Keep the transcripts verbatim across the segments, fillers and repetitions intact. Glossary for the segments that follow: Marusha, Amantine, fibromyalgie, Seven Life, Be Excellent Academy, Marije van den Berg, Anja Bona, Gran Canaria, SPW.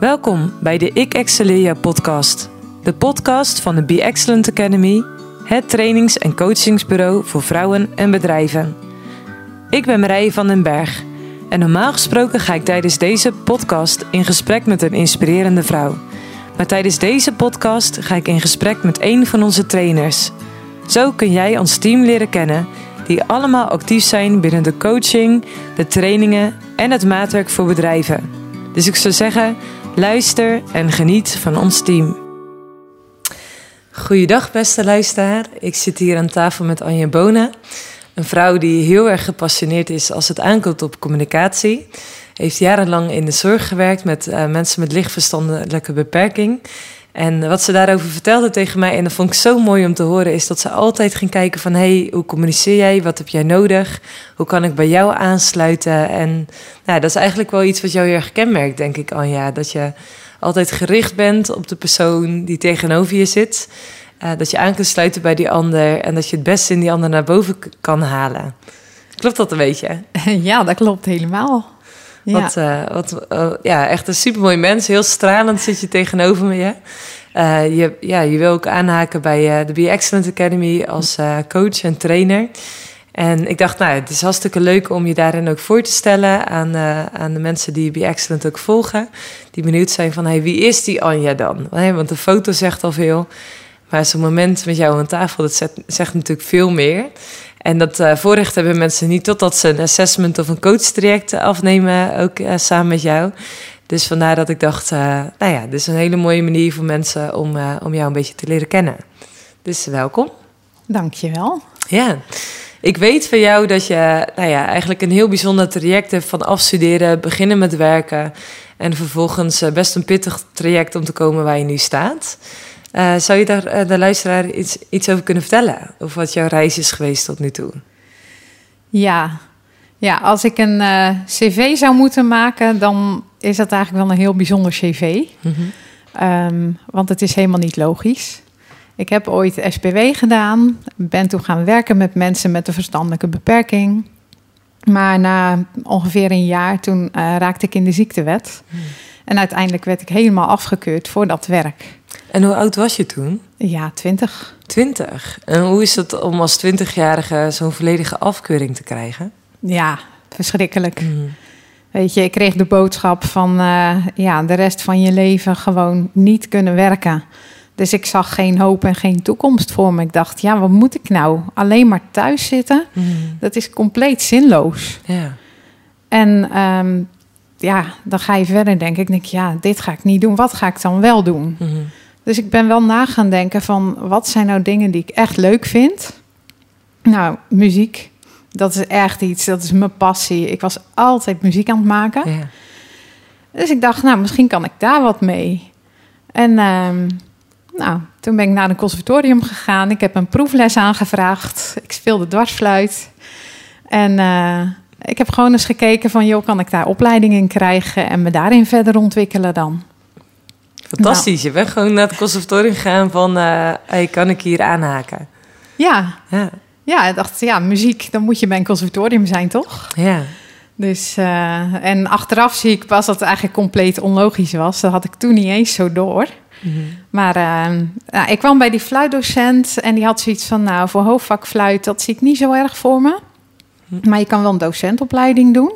Welkom bij de Ik Excelleer podcast. De podcast van de Be Excellent Academy, het trainings- en coachingsbureau voor vrouwen en bedrijven. Ik ben Marije van den Berg en normaal gesproken ga ik tijdens deze podcast in gesprek met een inspirerende vrouw. Maar tijdens deze podcast ga ik in gesprek met een van onze trainers. Zo kun jij ons team leren kennen die allemaal actief zijn binnen de coaching, de trainingen en het maatwerk voor bedrijven. Dus ik zou zeggen, luister en geniet van ons team. Goeiedag beste luisteraar, ik zit hier aan tafel met Anja Bona. Een vrouw die heel erg gepassioneerd is als het aankomt op communicatie. Heeft jarenlang in de zorg gewerkt met uh, mensen met lichtverstandelijke beperking. En wat ze daarover vertelde tegen mij, en dat vond ik zo mooi om te horen, is dat ze altijd ging kijken van, hé, hey, hoe communiceer jij? Wat heb jij nodig? Hoe kan ik bij jou aansluiten? En nou, dat is eigenlijk wel iets wat jou heel erg kenmerkt, denk ik, Anja. Dat je altijd gericht bent op de persoon die tegenover je zit. Uh, dat je aan kunt sluiten bij die ander en dat je het beste in die ander naar boven k- kan halen. Klopt dat een beetje? Ja, dat klopt helemaal. Ja. Wat, uh, wat, uh, ja, echt een supermooi mens. Heel stralend zit je tegenover me. Ja? Uh, je, ja, je wil ook aanhaken bij uh, de Be Excellent Academy als uh, coach en trainer. En ik dacht, nou, het is hartstikke leuk om je daarin ook voor te stellen aan, uh, aan de mensen die Be Excellent ook volgen. Die benieuwd zijn van, hey, wie is die Anja dan? Want de foto zegt al veel. Maar zo'n moment met jou aan tafel, dat zegt, zegt natuurlijk veel meer. En dat uh, voorrecht hebben mensen niet totdat ze een assessment of een coachtraject afnemen, ook uh, samen met jou. Dus vandaar dat ik dacht, uh, nou ja, dit is een hele mooie manier voor mensen om, uh, om jou een beetje te leren kennen. Dus welkom. Dank je wel. Ja, ik weet van jou dat je nou ja, eigenlijk een heel bijzonder traject hebt van afstuderen, beginnen met werken en vervolgens uh, best een pittig traject om te komen waar je nu staat. Uh, zou je daar uh, de luisteraar iets, iets over kunnen vertellen? Of wat jouw reis is geweest tot nu toe? Ja, ja als ik een uh, cv zou moeten maken, dan is dat eigenlijk wel een heel bijzonder cv. Mm-hmm. Um, want het is helemaal niet logisch. Ik heb ooit S P W gedaan. Ben toen gaan werken met mensen met een verstandelijke beperking. Maar na ongeveer een jaar, toen uh, raakte ik in de ziektewet. Mm. En uiteindelijk werd ik helemaal afgekeurd voor dat werk. En hoe oud was je toen? Ja, twintig. Twintig? En hoe is het om als twintigjarige zo'n volledige afkeuring te krijgen? Ja, verschrikkelijk. Mm. Weet je, ik kreeg de boodschap van uh, ja, de rest van je leven gewoon niet kunnen werken. Dus ik zag geen hoop en geen toekomst voor me. Ik dacht, ja, wat moet ik nou? Alleen maar thuis zitten? Mm. Dat is compleet zinloos. Ja. En um, ja, dan ga je verder denken. Ik denk, ja, dit ga ik niet doen. Wat ga ik dan wel doen? Mm-hmm. Dus ik ben wel na gaan denken van, wat zijn nou dingen die ik echt leuk vind? Nou, muziek, dat is echt iets, dat is mijn passie. Ik was altijd muziek aan het maken. Ja. Dus ik dacht, nou, misschien kan ik daar wat mee. En um, nou, toen ben ik naar een conservatorium gegaan. Ik heb een proefles aangevraagd. Ik speelde dwarsfluit. En uh, ik heb gewoon eens gekeken van, joh, kan ik daar opleiding in krijgen en me daarin verder ontwikkelen dan? Fantastisch, nou. Je bent gewoon naar het conservatorium gegaan van, uh, hey, kan ik hier aanhaken? Ja, ja. Ja, ik dacht, ja, muziek, dan moet je bij een conservatorium zijn, toch? Ja. Dus, uh, en achteraf zie ik pas dat het eigenlijk compleet onlogisch was. Dat had ik toen niet eens zo door. Mm-hmm. Maar uh, nou, ik kwam bij die fluitdocent en die had zoiets van, nou, voor hoofdvak fluit, dat zie ik niet zo erg voor me. Mm-hmm. Maar je kan wel een docentopleiding doen.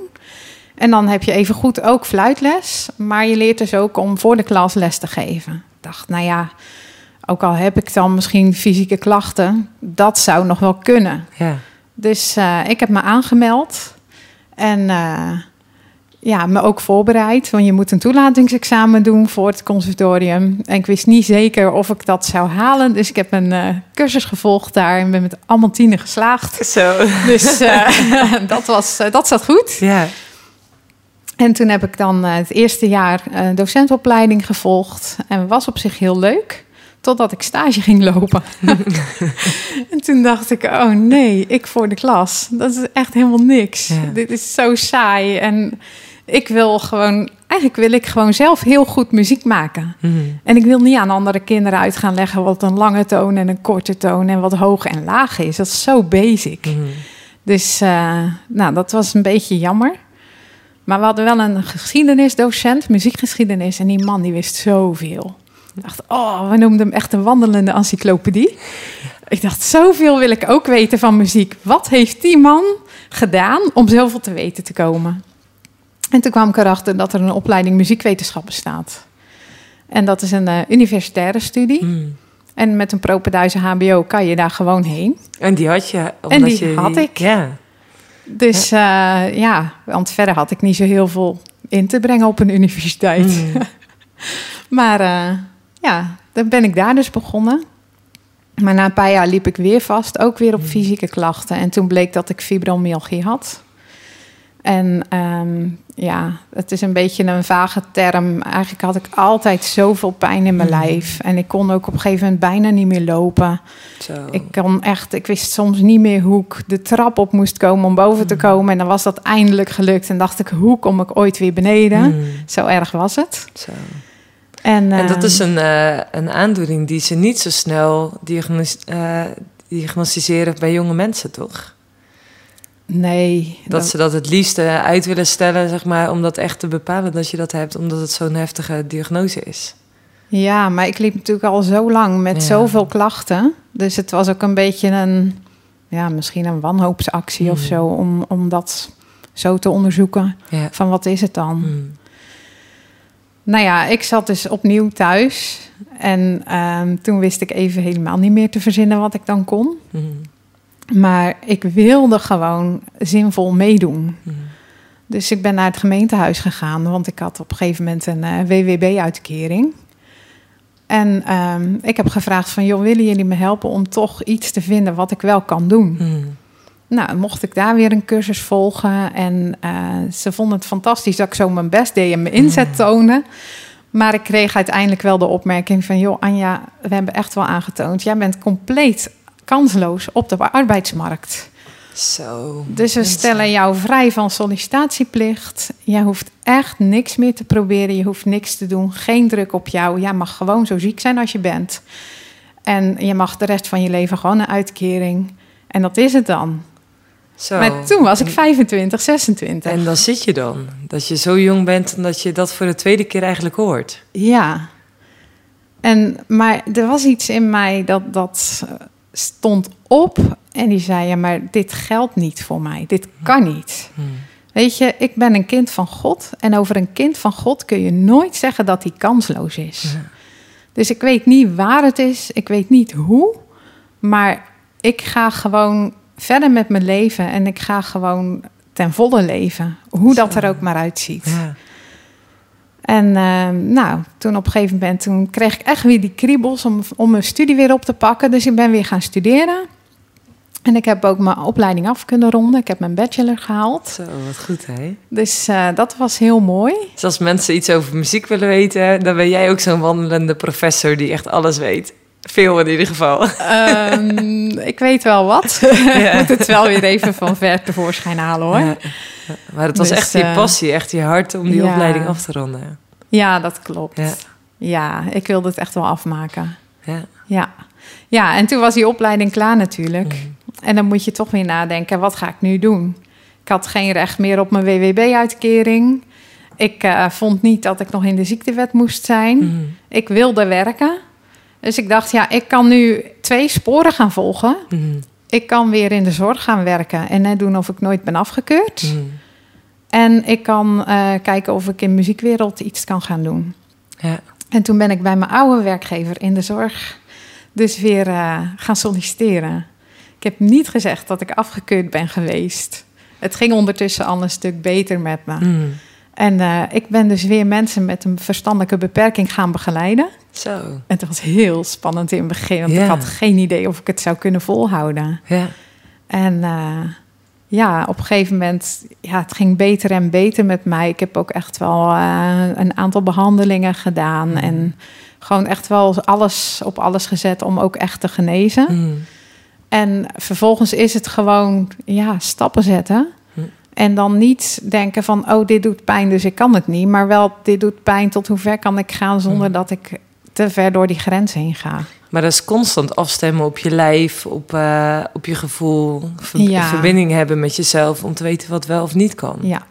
En dan heb je evengoed ook fluitles, maar je leert dus ook om voor de klas les te geven. Ik dacht, nou ja, ook al heb ik dan misschien fysieke klachten, dat zou nog wel kunnen. Ja. Dus uh, ik heb me aangemeld en uh, ja, me ook voorbereid. Want je moet een toelatingsexamen doen voor het conservatorium. En ik wist niet zeker of ik dat zou halen. Dus ik heb een uh, cursus gevolgd daar en ben met Amantine geslaagd. Zo. Dus uh, dat, was, uh, dat zat goed. Ja. En toen heb ik dan het eerste jaar docentopleiding gevolgd. En was op zich heel leuk. Totdat ik stage ging lopen. En toen dacht ik, oh nee, ik voor de klas. Dat is echt helemaal niks. Ja. Dit is zo saai. En ik wil gewoon, eigenlijk wil ik gewoon zelf heel goed muziek maken. Mm. En ik wil niet aan andere kinderen uit gaan leggen wat een lange toon en een korte toon en wat hoog en laag is. Dat is zo basic. Mm. Dus uh, nou, dat was een beetje jammer. Maar we hadden wel een geschiedenisdocent, muziekgeschiedenis. En die man die wist zoveel. Ik dacht, oh, we noemden hem echt een wandelende encyclopedie. Ik dacht, zoveel wil ik ook weten van muziek. Wat heeft die man gedaan om zoveel te weten te komen? En toen kwam ik erachter dat er een opleiding muziekwetenschap bestaat. En dat is een uh, universitaire studie. Mm. En met een propenduizen H B O kan je daar gewoon heen. En die had je? Omdat en die je... had ik. Ja. Dus uh, ja, want verder had ik niet zo heel veel in te brengen op een universiteit. Mm. Maar uh, ja, dan ben ik daar dus begonnen. Maar na een paar jaar liep ik weer vast, ook weer op mm. fysieke klachten. En toen bleek dat ik fibromyalgie had. En um, ja, het is een beetje een vage term. Eigenlijk had ik altijd zoveel pijn in mijn mm. lijf. En ik kon ook op een gegeven moment bijna niet meer lopen. Zo. Ik kon echt, ik wist soms niet meer hoe ik de trap op moest komen om boven mm. te komen. En dan was dat eindelijk gelukt. En dacht ik, hoe kom ik ooit weer beneden? Mm. Zo erg was het. Zo. En, en dat uh, is een, uh, een aandoening die ze niet zo snel diagnos- uh, diagnosticeren bij jonge mensen, toch? Nee. Dat, dat ze dat het liefst uit willen stellen, zeg maar, om dat echt te bepalen dat je dat hebt, omdat het zo'n heftige diagnose is. Ja, maar ik liep natuurlijk al zo lang met ja. zoveel klachten. Dus het was ook een beetje een, ja, misschien een wanhoopsactie mm. of zo, om, om dat zo te onderzoeken. Ja. Van wat is het dan? Mm. Nou ja, ik zat dus opnieuw thuis. En uh, toen wist ik even helemaal niet meer te verzinnen wat ik dan kon. Mm. Maar ik wilde gewoon zinvol meedoen. Mm. Dus ik ben naar het gemeentehuis gegaan. Want ik had op een gegeven moment een uh, W W B-uitkering. En uh, ik heb gevraagd van, joh, willen jullie me helpen om toch iets te vinden wat ik wel kan doen? Mm. Nou, mocht ik daar weer een cursus volgen. En uh, ze vonden het fantastisch dat ik zo mijn best deed en mijn inzet toonde. Maar ik kreeg uiteindelijk wel de opmerking van, joh, Anja, we hebben echt wel aangetoond, jij bent compleet kansloos op de arbeidsmarkt. Zo. Dus we stellen jou vrij van sollicitatieplicht. Jij hoeft echt niks meer te proberen. Je hoeft niks te doen. Geen druk op jou. Jij mag gewoon zo ziek zijn als je bent. En je mag de rest van je leven gewoon een uitkering. En dat is het dan. Zo. Maar toen was ik vijfentwintig, zesentwintig. En dan zit je dan. Dat je zo jong bent en dat je dat voor de tweede keer eigenlijk hoort. Ja. En, maar er was iets in mij dat, dat stond op. En die zei, ja, maar dit geldt niet voor mij. Dit kan niet. Hmm. Weet je, ik ben een kind van God. En over een kind van God kun je nooit zeggen dat hij kansloos is. Ja. Dus ik weet niet waar het is. Ik weet niet hoe. Maar ik ga gewoon verder met mijn leven en ik ga gewoon ten volle leven. Hoe dat er ook maar uitziet. Ja. En uh, nou, toen op een gegeven moment toen kreeg ik echt weer die kriebels om, om mijn studie weer op te pakken. Dus ik ben weer gaan studeren. En ik heb ook mijn opleiding af kunnen ronden. Ik heb mijn bachelor gehaald. Zo, wat goed, hè? Dus uh, dat was heel mooi. Dus als mensen iets over muziek willen weten, dan ben jij ook zo'n wandelende professor die echt alles weet. Veel in ieder geval. Um, ik weet wel wat. Ja. Ik moet het wel weer even van ver tevoorschijn halen, hoor. Ja. Maar het was dus echt je uh, passie, echt je hart om die ja. opleiding af te ronden. Ja, dat klopt. Ja, ja, ik wilde het echt wel afmaken. Ja. Ja. Ja, en toen was die opleiding klaar natuurlijk. Mm. En dan moet je toch weer nadenken, wat ga ik nu doen? Ik had geen recht meer op mijn W W B-uitkering. Ik uh, vond niet dat ik nog in de ziektewet moest zijn. Mm. Ik wilde werken. Dus ik dacht, ja, ik kan nu twee sporen gaan volgen. Mm. Ik kan weer in de zorg gaan werken en net doen of ik nooit ben afgekeurd. Mm. En ik kan uh, kijken of ik in de muziekwereld iets kan gaan doen. Ja. En toen ben ik bij mijn oude werkgever in de zorg dus weer uh, gaan solliciteren. Ik heb niet gezegd dat ik afgekeurd ben geweest. Het ging ondertussen al een stuk beter met me. Mm. En uh, ik ben dus weer mensen met een verstandelijke beperking gaan begeleiden. Zo. En het was heel spannend in het begin. Want yeah. ik had geen idee of ik het zou kunnen volhouden. Yeah. En uh, ja, op een gegeven moment, ja, het ging beter en beter met mij. Ik heb ook echt wel uh, een aantal behandelingen gedaan. Mm. En gewoon echt wel alles op alles gezet om ook echt te genezen. Mm. En vervolgens is het gewoon, ja, stappen zetten. En dan niet denken van, oh, dit doet pijn, dus ik kan het niet. Maar wel, dit doet pijn, tot hoe ver kan ik gaan zonder dat ik te ver door die grens heen ga. Maar dat is constant afstemmen op je lijf, op, uh, op je gevoel. Ver- ja. Verbinding hebben met jezelf om te weten wat wel of niet kan. Ja,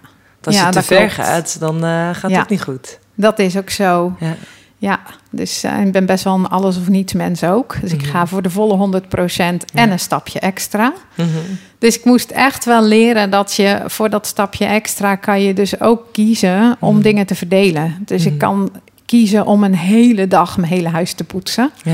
Als ja, het te ver klopt. gaat, dan uh, gaat ja. het niet goed. Dat is ook zo. Ja, ja dus uh, ik ben best wel een alles of niets mens ook. Dus mm-hmm. ik ga voor de volle honderd procent en ja. een stapje extra. Mm-hmm. Dus ik moest echt wel leren dat je voor dat stapje extra... kan je dus ook kiezen mm-hmm. om dingen te verdelen. Dus mm-hmm. ik kan kiezen om een hele dag mijn hele huis te poetsen. Ja.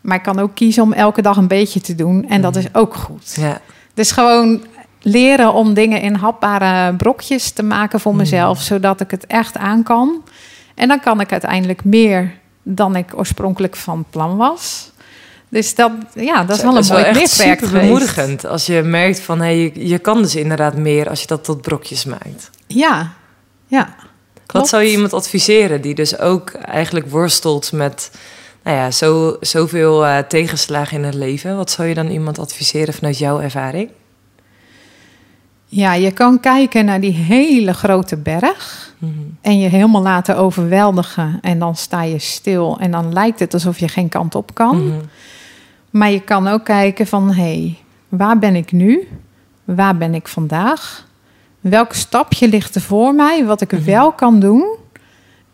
Maar ik kan ook kiezen om elke dag een beetje te doen. En mm-hmm. dat is ook goed. Ja. Dus gewoon... leren om dingen in hapbare brokjes te maken voor mezelf... Mm. zodat ik het echt aan kan. En dan kan ik uiteindelijk meer dan ik oorspronkelijk van plan was. Dus dat, ja, dat is wel een mooi netwerk geweest. Het is echt super bemoedigend als je merkt van... Hey, je, je kan dus inderdaad meer als je dat tot brokjes maakt. Ja, ja. Klopt. Wat zou je iemand adviseren die dus ook eigenlijk worstelt met... nou ja, zo, zoveel uh, tegenslagen in het leven? Wat zou je dan iemand adviseren vanuit jouw ervaring? Ja, je kan kijken naar die hele grote berg mm-hmm. en je helemaal laten overweldigen. En dan sta je stil en dan lijkt het alsof je geen kant op kan. Mm-hmm. Maar je kan ook kijken van, hé, hey, waar ben ik nu? Waar ben ik vandaag? Welk stapje ligt er voor mij? Wat ik mm-hmm. wel kan doen?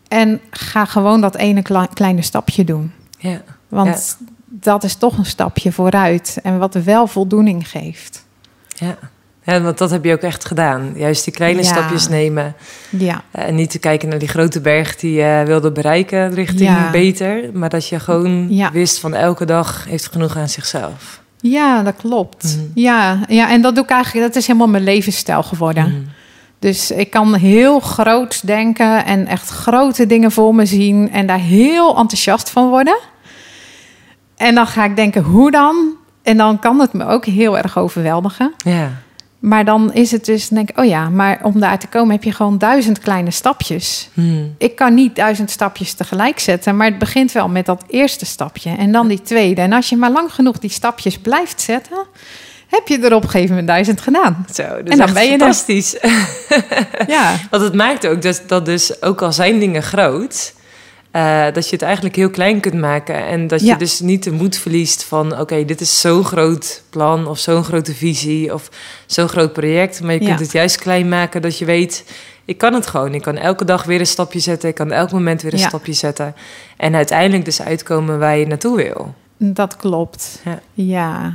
En ga gewoon dat ene kle- kleine stapje doen. Yeah. Want yeah. dat is toch een stapje vooruit. En wat wel voldoening geeft. Ja. Yeah. Ja, want dat heb je ook echt gedaan. Juist die kleine ja. stapjes nemen. Ja. En niet te kijken naar die grote berg die je wilde bereiken richting ja. beter. Maar dat je gewoon ja. wist van elke dag heeft genoeg aan zichzelf. Ja, dat klopt. Mm. Ja, ja, en dat doe ik eigenlijk. Dat is helemaal mijn levensstijl geworden. Mm. Dus ik kan heel groot denken en echt grote dingen voor me zien. En daar heel enthousiast van worden. En dan ga ik denken, hoe dan? En dan kan het me ook heel erg overweldigen. Ja. Maar dan is het dus, denk ik, oh ja, maar om daar te komen heb je gewoon duizend kleine stapjes. Hmm. Ik kan niet duizend stapjes tegelijk zetten, maar het begint wel met dat eerste stapje en dan die tweede. En als je maar lang genoeg die stapjes blijft zetten, heb je er op een gegeven moment duizend gedaan. Zo, dus en dan ben je fantastisch. Ja. Want het maakt ook dat, dat dus, ook al zijn dingen groot, uh, dat je het eigenlijk heel klein kunt maken. En dat je ja. dus niet de moed verliest van... oké, okay, dit is zo'n groot plan of zo'n grote visie of zo'n groot project. Maar je kunt ja. het juist klein maken dat je weet... ik kan het gewoon. Ik kan elke dag weer een stapje zetten. Ik kan elk moment weer een ja. stapje zetten. En uiteindelijk dus uitkomen waar je naartoe wil. Dat klopt, ja. Ja,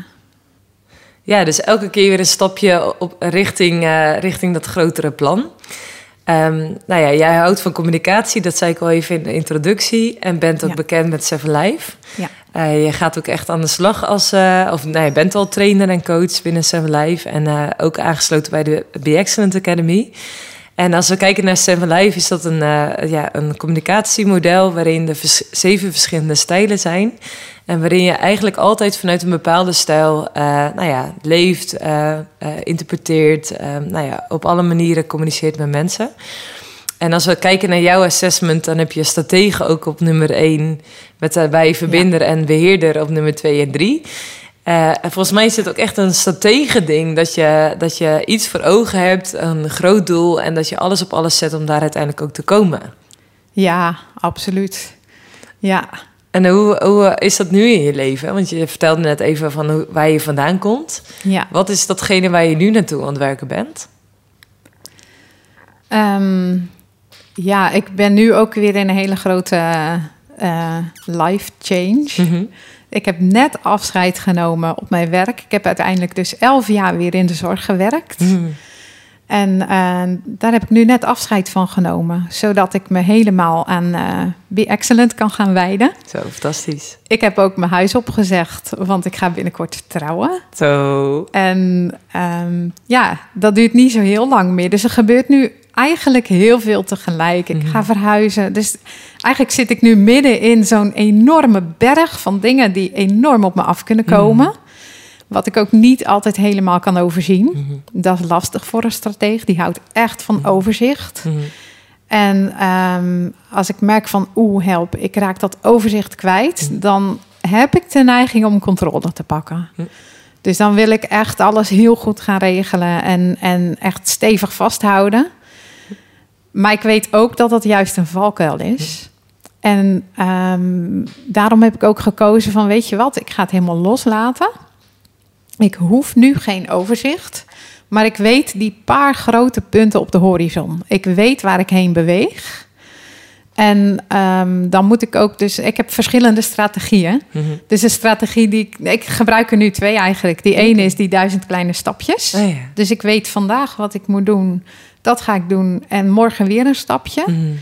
ja dus elke keer weer een stapje op richting, uh, richting dat grotere plan... Um, nou ja, jij houdt van communicatie, dat zei ik al even in de introductie... en bent ook ja. bekend met Seven Life. Ja. Uh, je gaat ook echt aan de slag als... Uh, of nou, je bent al trainer en coach binnen Seven Life... en uh, ook aangesloten bij de Be Excellent Academy. En als we kijken naar Seven Life... is dat een, uh, ja, een communicatiemodel waarin er vers- zeven verschillende stijlen zijn... en waarin je eigenlijk altijd vanuit een bepaalde stijl uh, nou ja, leeft, uh, uh, interpreteert... Uh, nou ja, op alle manieren communiceert met mensen. En als we kijken naar jouw assessment... dan heb je stratege ook op nummer één... met daarbij verbinder ja. en beheerder op nummer twee en drie... Uh, en volgens mij is het ook echt een stratege ding... Dat je, dat je iets voor ogen hebt, een groot doel... en dat je alles op alles zet om daar uiteindelijk ook te komen. Ja, absoluut. Ja. En hoe, hoe is dat nu in je leven? Want je vertelde net even van hoe, waar je vandaan komt. Ja. Wat is datgene waar je nu naartoe aan het werken bent? Um, ja, ik ben nu ook weer in een hele grote uh, life change... Mm-hmm. Ik heb net afscheid genomen op mijn werk. Ik heb uiteindelijk dus elf jaar weer in de zorg gewerkt. Mm. En uh, daar heb ik nu net afscheid van genomen. Zodat ik me helemaal aan uh, Be Excellent kan gaan wijden. Zo, fantastisch. Ik heb ook mijn huis opgezegd, want ik ga binnenkort trouwen. Zo. En um, ja, dat duurt niet zo heel lang meer. Dus er gebeurt nu eigenlijk heel veel tegelijk. Ik ga verhuizen. Dus eigenlijk zit ik nu midden in zo'n enorme berg van dingen... die enorm op me af kunnen komen. Mm-hmm. Wat ik ook niet altijd helemaal kan overzien. Mm-hmm. Dat is lastig voor een stratege. Die houdt echt van mm-hmm. overzicht. Mm-hmm. En um, als ik merk van, oeh, help, ik raak dat overzicht kwijt... Mm-hmm. dan heb ik de neiging om controle te pakken. Mm-hmm. Dus dan wil ik echt alles heel goed gaan regelen... en, en echt stevig vasthouden... Maar ik weet ook dat dat juist een valkuil is. En um, daarom heb ik ook gekozen van... weet je wat, ik ga het helemaal loslaten. Ik hoef nu geen overzicht. Maar ik weet die paar grote punten op de horizon. Ik weet waar ik heen beweeg. En um, dan moet ik ook dus... Ik heb verschillende strategieën. Mm-hmm. Dus een strategie die... Ik, ik gebruik er nu twee eigenlijk. Die ene is die duizend kleine stapjes. Oh ja. Dus ik weet vandaag wat ik moet doen. Dat ga ik doen. En morgen weer een stapje. Mm-hmm.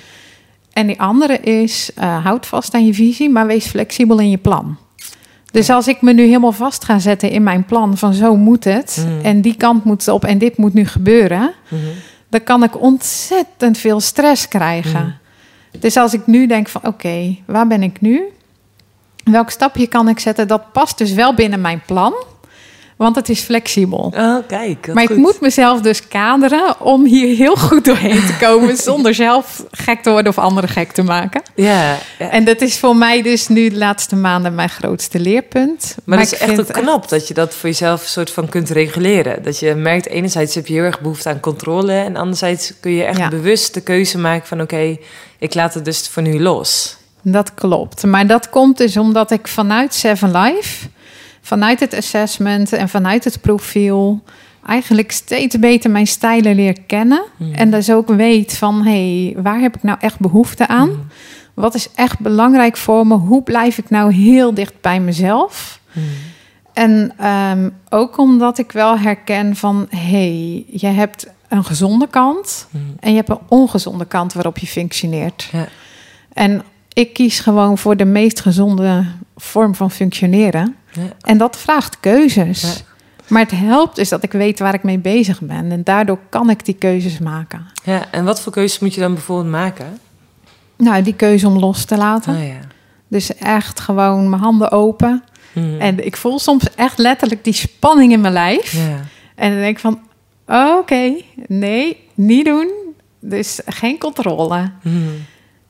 En die andere is... Uh, houd vast aan je visie, maar wees flexibel in je plan. Dus als ik me nu helemaal vast ga zetten in mijn plan... van zo moet het, mm-hmm. en die kant moet op... en dit moet nu gebeuren... Mm-hmm. dan kan ik ontzettend veel stress krijgen... Mm-hmm. Dus als ik nu denk van oké, okay, waar ben ik nu? Welk stapje kan ik zetten? Dat past dus wel binnen mijn plan. Want het is flexibel. Oh, kijk, maar goed. Ik moet mezelf dus kaderen om hier heel goed doorheen te komen... zonder zelf gek te worden of anderen gek te maken. Ja, ja. En dat is voor mij dus nu de laatste maanden mijn grootste leerpunt. Maar, maar het is echt ook knap dat je dat voor jezelf een soort van kunt reguleren. Dat je merkt, enerzijds heb je heel erg behoefte aan controle... en anderzijds kun je echt ja. bewust de keuze maken van... oké, okay, ik laat het dus voor nu los. Dat klopt. Maar dat komt dus omdat ik vanuit Seven Life... vanuit het assessment en vanuit het profiel... eigenlijk steeds beter mijn stijlen leer kennen. Mm. En dus ook weet van, hé, hey, waar heb ik nou echt behoefte aan? Mm. Wat is echt belangrijk voor me? Hoe blijf ik nou heel dicht bij mezelf? Mm. En um, ook omdat ik wel herken van... hé, hey, je hebt een gezonde kant... Mm. en je hebt een ongezonde kant waarop je functioneert. Ja. En ik kies gewoon voor de meest gezonde vorm van functioneren... Ja. En dat vraagt keuzes. Ja. Maar het helpt dus dat ik weet waar ik mee bezig ben. En daardoor kan ik die keuzes maken. Ja, en wat voor keuzes moet je dan bijvoorbeeld maken? Nou, die keuze om los te laten. Oh, ja. Dus echt gewoon mijn handen open. Mm-hmm. En ik voel soms echt letterlijk die spanning in mijn lijf. Ja. En dan denk ik van, oké, okay, nee, niet doen. Dus geen controle. Mm-hmm.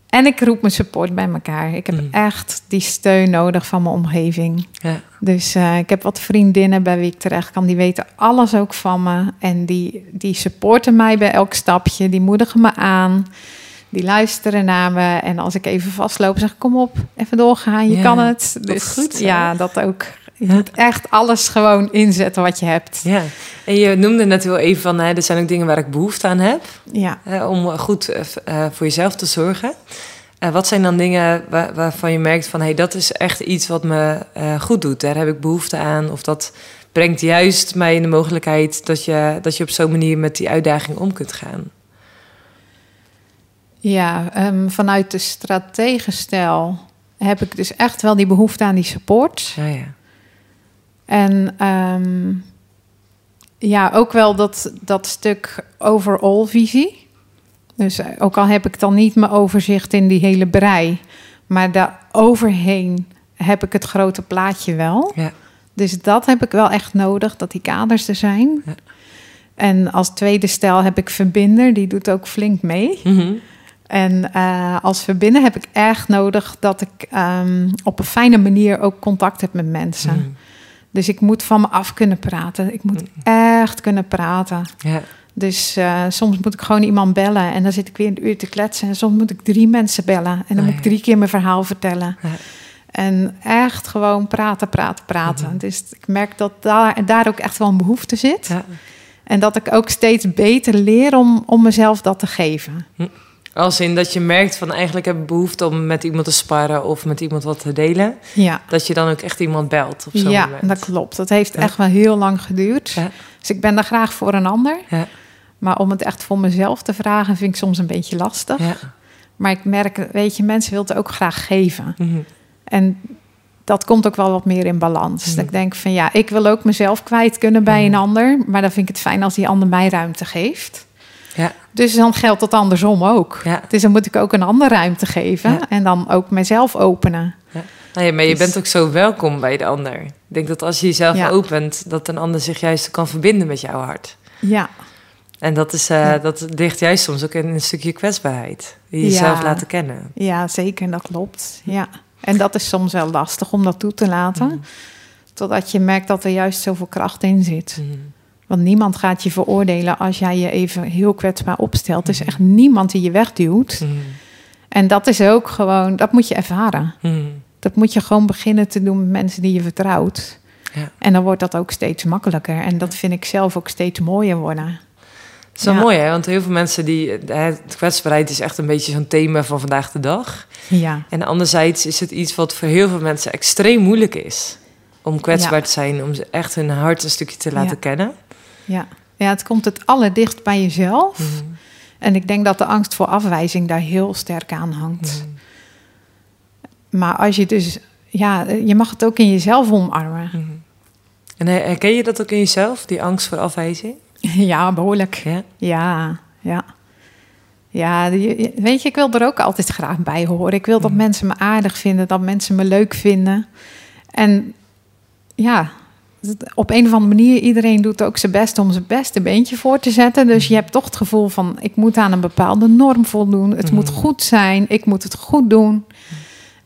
En ik roep mijn support bij elkaar. Ik heb mm. echt die steun nodig van mijn omgeving. Ja. Dus uh, ik heb wat vriendinnen bij wie ik terecht kan. Die weten alles ook van me. En die, die supporten mij bij elk stapje. Die moedigen me aan. Die luisteren naar me. En als ik even vastloop, zeg ik, kom op, even doorgaan. Je ja, kan het. Dus goed, ja, dat ook. Je moet echt alles gewoon inzetten wat je hebt. Ja. En je noemde net wel even van... Hè, er zijn ook dingen waar ik behoefte aan heb. Ja. Hè, om goed uh, voor jezelf te zorgen. Uh, wat zijn dan dingen waar, waarvan je merkt van... hey, dat is echt iets wat me uh, goed doet. Daar heb ik behoefte aan. Of dat brengt juist mij in de mogelijkheid... dat je, dat je op zo'n manier met die uitdaging om kunt gaan. Ja, um, vanuit de strategenstijl... heb ik dus echt wel die behoefte aan die support... Ja, ja. En um, ja, ook wel dat, dat stuk overall visie. Dus ook al heb ik dan niet mijn overzicht in die hele brei... maar daaroverheen heb ik het grote plaatje wel. Ja. Dus dat heb ik wel echt nodig, dat die kaders er zijn. Ja. En als tweede stijl heb ik verbinder, die doet ook flink mee... Mm-hmm. En uh, als verbinder heb ik echt nodig dat ik um, op een fijne manier ook contact heb met mensen. Mm. Dus ik moet van me af kunnen praten. Ik moet mm. echt kunnen praten. Yeah. Dus uh, soms moet ik gewoon iemand bellen en dan zit ik weer een uur te kletsen. En soms moet ik drie mensen bellen en dan oh, moet ik drie keer mijn verhaal vertellen. Yeah. En echt gewoon praten, praten, praten. Mm-hmm. Dus ik merk dat daar, daar ook echt wel een behoefte zit. Yeah. En dat ik ook steeds beter leer om, om mezelf dat te geven. Mm. Als in dat je merkt van eigenlijk heb ik behoefte om met iemand te sparren... of met iemand wat te delen. Ja. Dat je dan ook echt iemand belt op zo'n ja, moment. Ja, dat klopt. Dat heeft ja. echt wel heel lang geduurd. Ja. Dus ik ben daar graag voor een ander. Ja. Maar om het echt voor mezelf te vragen vind ik soms een beetje lastig. Ja. Maar ik merk, weet je, mensen willen het ook graag geven. Mm-hmm. En dat komt ook wel wat meer in balans. Mm-hmm. Dat ik denk van ja, ik wil ook mezelf kwijt kunnen bij mm-hmm. een ander. Maar dan vind ik het fijn als die ander mij ruimte geeft... Ja. Dus dan geldt dat andersom ook. Ja. Dus dan moet ik ook een andere ruimte geven. Ja. En dan ook mezelf openen. Ja. Nou ja, maar dus... je bent ook zo welkom bij de ander. Ik denk dat als je jezelf ja. opent... dat een ander zich juist kan verbinden met jouw hart. Ja. En dat, is, uh, ja. dat ligt juist soms ook in een stukje kwetsbaarheid. Die jezelf ja. laten kennen. Ja, zeker. Dat klopt. Ja. En dat is soms wel lastig om dat toe te laten. Mm. Totdat je merkt dat er juist zoveel kracht in zit. Mm. Want niemand gaat je veroordelen als jij je even heel kwetsbaar opstelt. Er is echt niemand die je wegduwt. Mm. En dat is ook gewoon, dat moet je ervaren. Mm. Dat moet je gewoon beginnen te doen met mensen die je vertrouwt. Ja. En dan wordt dat ook steeds makkelijker. En dat vind ik zelf ook steeds mooier worden. Het is wel ja. mooi, hè? Want heel veel mensen die... Kwetsbaarheid is echt een beetje zo'n thema van vandaag de dag. Ja. En anderzijds is het iets wat voor heel veel mensen extreem moeilijk is. Om kwetsbaar ja. te zijn, om echt hun hart een stukje te laten ja. kennen. Ja. ja, het komt het allerdichtst bij jezelf. Mm. En ik denk dat de angst voor afwijzing daar heel sterk aan hangt. Mm. Maar als je dus... Ja, je mag het ook in jezelf omarmen. Mm. En herken je dat ook in jezelf, die angst voor afwijzing? Ja, behoorlijk. Ja, ja. ja. ja je, weet je, ik wil er ook altijd graag bij horen. Ik wil dat mm. mensen me aardig vinden, dat mensen me leuk vinden. En ja, op een of andere manier, iedereen doet ook zijn best om zijn beste beentje voor te zetten. Dus je hebt toch het gevoel van, ik moet aan een bepaalde norm voldoen. Het mm. moet goed zijn, ik moet het goed doen.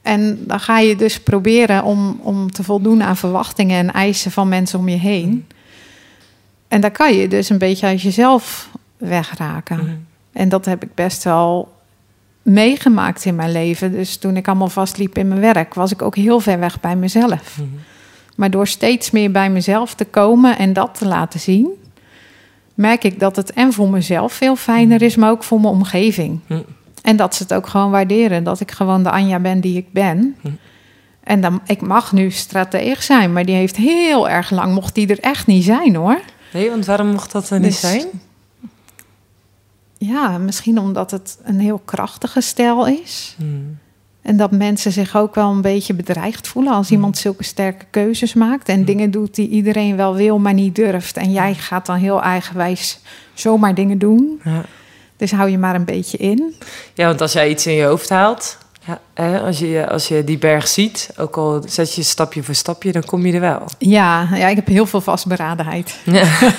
En dan ga je dus proberen om, om te voldoen aan verwachtingen en eisen van mensen om je heen. Mm. En daar kan je dus een beetje uit jezelf wegraken. Mm. En dat heb ik best wel meegemaakt in mijn leven. Dus toen ik allemaal vastliep in mijn werk, was ik ook heel ver weg bij mezelf. Mm. Maar door steeds meer bij mezelf te komen en dat te laten zien, merk ik dat het en voor mezelf veel fijner is, maar ook voor mijn omgeving. Mm. En dat ze het ook gewoon waarderen. Dat ik gewoon de Anja ben die ik ben. Hm. En dan, ik mag nu strateeg zijn. Maar die heeft heel erg lang... Mocht die er echt niet zijn, hoor. Nee, want waarom mocht dat er dus, niet zijn? Ja, misschien omdat het een heel krachtige stijl is. Hm. En dat mensen zich ook wel een beetje bedreigd voelen... als hm. iemand zulke sterke keuzes maakt... en hm. dingen doet die iedereen wel wil, maar niet durft. En jij gaat dan heel eigenwijs zomaar dingen doen... Ja. Dus hou je maar een beetje in. Ja, want als jij iets in je hoofd haalt... Ja, hè, als, je, als je die berg ziet, ook al zet je stapje voor stapje... dan kom je er wel. Ja, ja, ik heb heel veel vastberadenheid. Ja.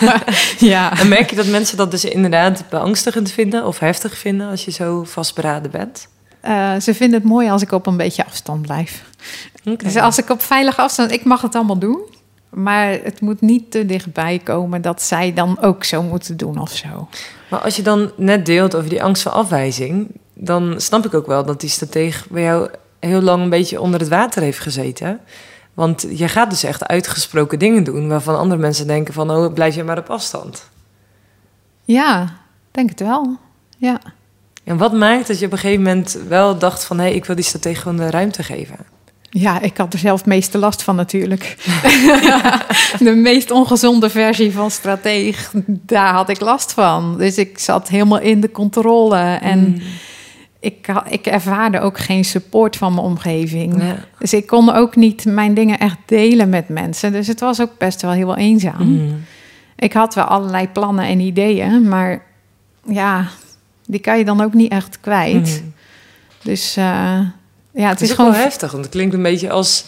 ja. En merk je dat mensen dat dus inderdaad beangstigend vinden... of heftig vinden als je zo vastberaden bent? Uh, ze vinden het mooi als ik op een beetje afstand blijf. Okay. Dus als ik op veilige afstand... Ik mag het allemaal doen, maar het moet niet te dichtbij komen... dat zij dan ook zo moeten doen of zo. Maar als je dan net deelt over die angst voor afwijzing... dan snap ik ook wel dat die strateeg bij jou heel lang een beetje onder het water heeft gezeten. Want je gaat dus echt uitgesproken dingen doen... waarvan andere mensen denken van, oh, blijf je maar op afstand. Ja, denk het wel, ja. En wat maakt dat je op een gegeven moment wel dacht van... hé, hey, ik wil die strateeg gewoon de ruimte geven... Ja, ik had er zelf het meeste last van natuurlijk. Ja. De meest ongezonde versie van strateeg, daar had ik last van. Dus ik zat helemaal in de controle. En mm. ik, ik ervaarde ook geen support van mijn omgeving. Ja. Dus ik kon ook niet mijn dingen echt delen met mensen. Dus het was ook best wel heel eenzaam. Mm. Ik had wel allerlei plannen en ideeën. Maar ja, die kan je dan ook niet echt kwijt. Mm. Dus... Uh, Ja, het is, het is gewoon wel heftig, want het klinkt een beetje als